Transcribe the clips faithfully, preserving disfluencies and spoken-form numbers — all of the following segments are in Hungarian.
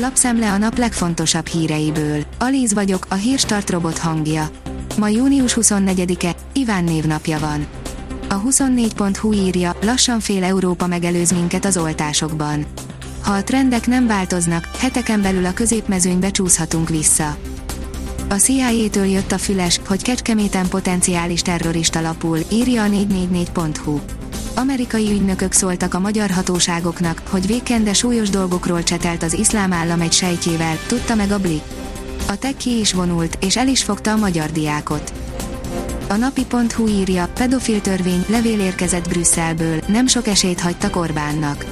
Lapszem le a nap legfontosabb híreiből. Alíz vagyok, a hírstart robot hangja. Ma június huszonnegyedike, Iván névnapja van. A huszonnégy pont hú írja, lassan fél Európa megelőz minket az oltásokban. Ha a trendek nem változnak, heteken belül a középmezőnybe csúszhatunk vissza. A cé i á-től jött a füles, hogy Kecskeméten potenciális terrorista lapul, írja a négyszáznegyvennégy pont hú. Amerikai ügynökök szóltak a magyar hatóságoknak, hogy Weekende súlyos dolgokról csetelt az iszlám állam egy sejtjével, tudta meg a Blick. A Teki is vonult, és el is fogta a magyar diákot. A napi pont hú írja, pedofil törvény, levél érkezett Brüsszelből, nem sok esélyt hagytak Orbánnak.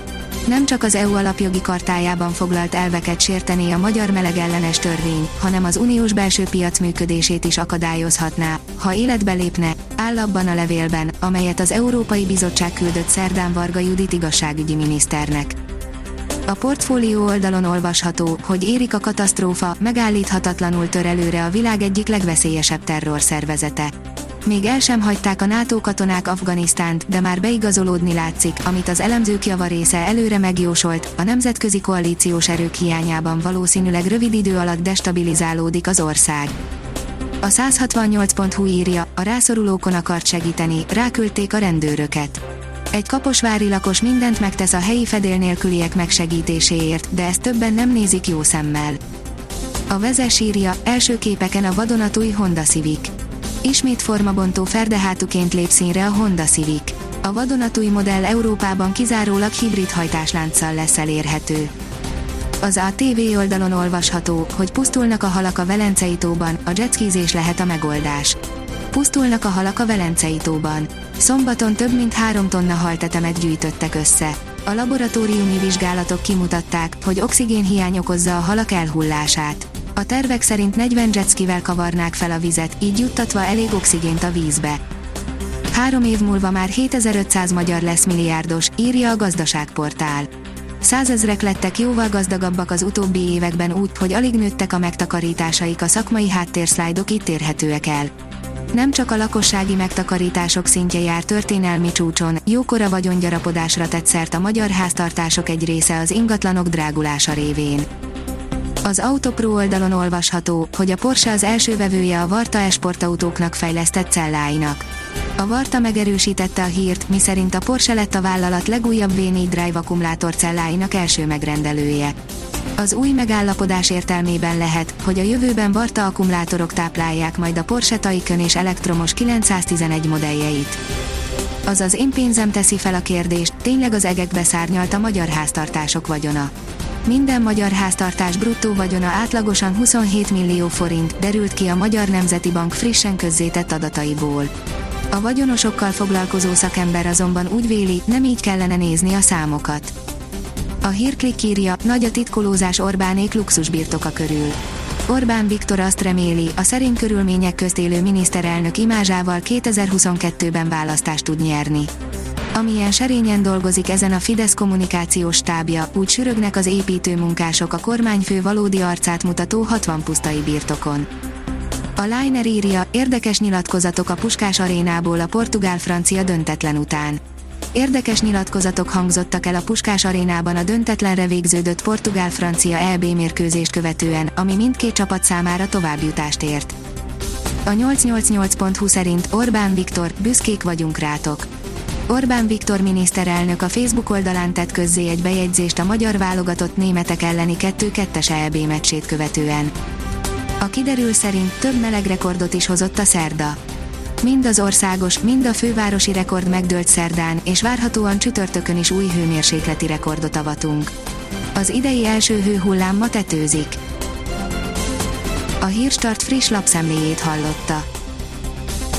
Nem csak az é u alapjogi kartájában foglalt elveket sértené a magyar melegellenes törvény, hanem az uniós belső piac működését is akadályozhatná, ha életbe lépne, áll abban a levélben, amelyet az Európai Bizottság küldött szerdán Varga Judit igazságügyi miniszternek. A Portfólió oldalon olvasható, hogy érik a katasztrófa, megállíthatatlanul tör előre a világ egyik legveszélyesebb terrorszervezete. Még el sem hagyták a NATO katonák Afganisztánt, de már beigazolódni látszik, amit az elemzők javarésze előre megjósolt, a nemzetközi koalíciós erők hiányában valószínűleg rövid idő alatt destabilizálódik az ország. A száz hatvannyolc pont hú írja, a rászorulókon akart segíteni, ráküldték a rendőröket. Egy kaposvári lakos mindent megtesz a helyi fedél nélküliek megsegítéséért, de ezt többen nem nézik jó szemmel. A Vezess írja, első képeken a vadonatúj Honda Civic. Ismét formabontó ferdehátuként lép színre a Honda Civic. A vadonatúj modell Európában kizárólag hibrid hajtáslánccal lesz elérhető. Az á té vé oldalon olvasható, hogy pusztulnak a halak a Velencei tóban, a jetskizés lehet a megoldás. Pusztulnak a halak a Velencei tóban. Szombaton több mint három tonna haltetemet gyűjtöttek össze. A laboratóriumi vizsgálatok kimutatták, hogy oxigénhiány okozza a halak elhullását. A tervek szerint negyven jetskivel kavarnák fel a vizet, így juttatva elég oxigént a vízbe. Három év múlva már hétezer-ötszáz magyar lesz milliárdos, írja a Gazdaságportál. Százezrek lettek jóval gazdagabbak az utóbbi években úgy, hogy alig nőttek a megtakarításaik, a szakmai háttérszlájdok itt érhetőek el. Nem csak a lakossági megtakarítások szintje jár történelmi csúcson, jókora vagyongyarapodásra tett szert a magyar háztartások egy része az ingatlanok drágulása révén. Az AutoPro oldalon olvasható, hogy a Porsche az első vevője a Varta e-sportautóknak fejlesztett celláinak. A Varta megerősítette a hírt, miszerint a Porsche lett a vállalat legújabb vé négy Drive akkumulátor celláinak első megrendelője. Az új megállapodás értelmében lehet, hogy a jövőben Varta akkumulátorok táplálják majd a Porsche Taycan és elektromos kilencszáztizenegy modelljeit. Azaz én pénzem teszi fel a kérdést, tényleg az egekbe szárnyalt a magyar háztartások vagyona. Minden magyar háztartás bruttó vagyona átlagosan huszonhét millió forint, derült ki a Magyar Nemzeti Bank frissen közzétett adataiból. A vagyonosokkal foglalkozó szakember azonban úgy véli, nem így kellene nézni a számokat. A hírklik írja, nagy a titkolózás Orbánék luxusbirtoka körül. Orbán Viktor azt reméli, a szerény körülmények közt élő miniszterelnök imázsával kétezer-huszonkettőben választást tud nyerni. Amilyen serényen dolgozik ezen a Fidesz kommunikációs stábja, úgy sürögnek az építőmunkások a kormányfő valódi arcát mutató hatvan pusztai birtokon. A Liner írja, érdekes nyilatkozatok a Puskás Arénából a Portugál-Francia döntetlen után. Érdekes nyilatkozatok hangzottak el a Puskás Arénában a döntetlenre végződött Portugál-Francia é bé mérkőzést követően, ami mindkét csapat számára továbbjutást ért. A nyolcszáznyolcvannyolc pont hú szerint Orbán Viktor, büszkék vagyunk rátok. Orbán Viktor miniszterelnök a Facebook oldalán tett közzé egy bejegyzést a magyar válogatott németek elleni kettő kettes é bé meccsét követően. A kiderül szerint több meleg rekordot is hozott a szerda. Mind az országos, mind a fővárosi rekord megdőlt szerdán, és várhatóan csütörtökön is új hőmérsékleti rekordot avatunk. Az idei első hőhullám ma tetőzik. A Hírstart friss lapszemléjét hallotta.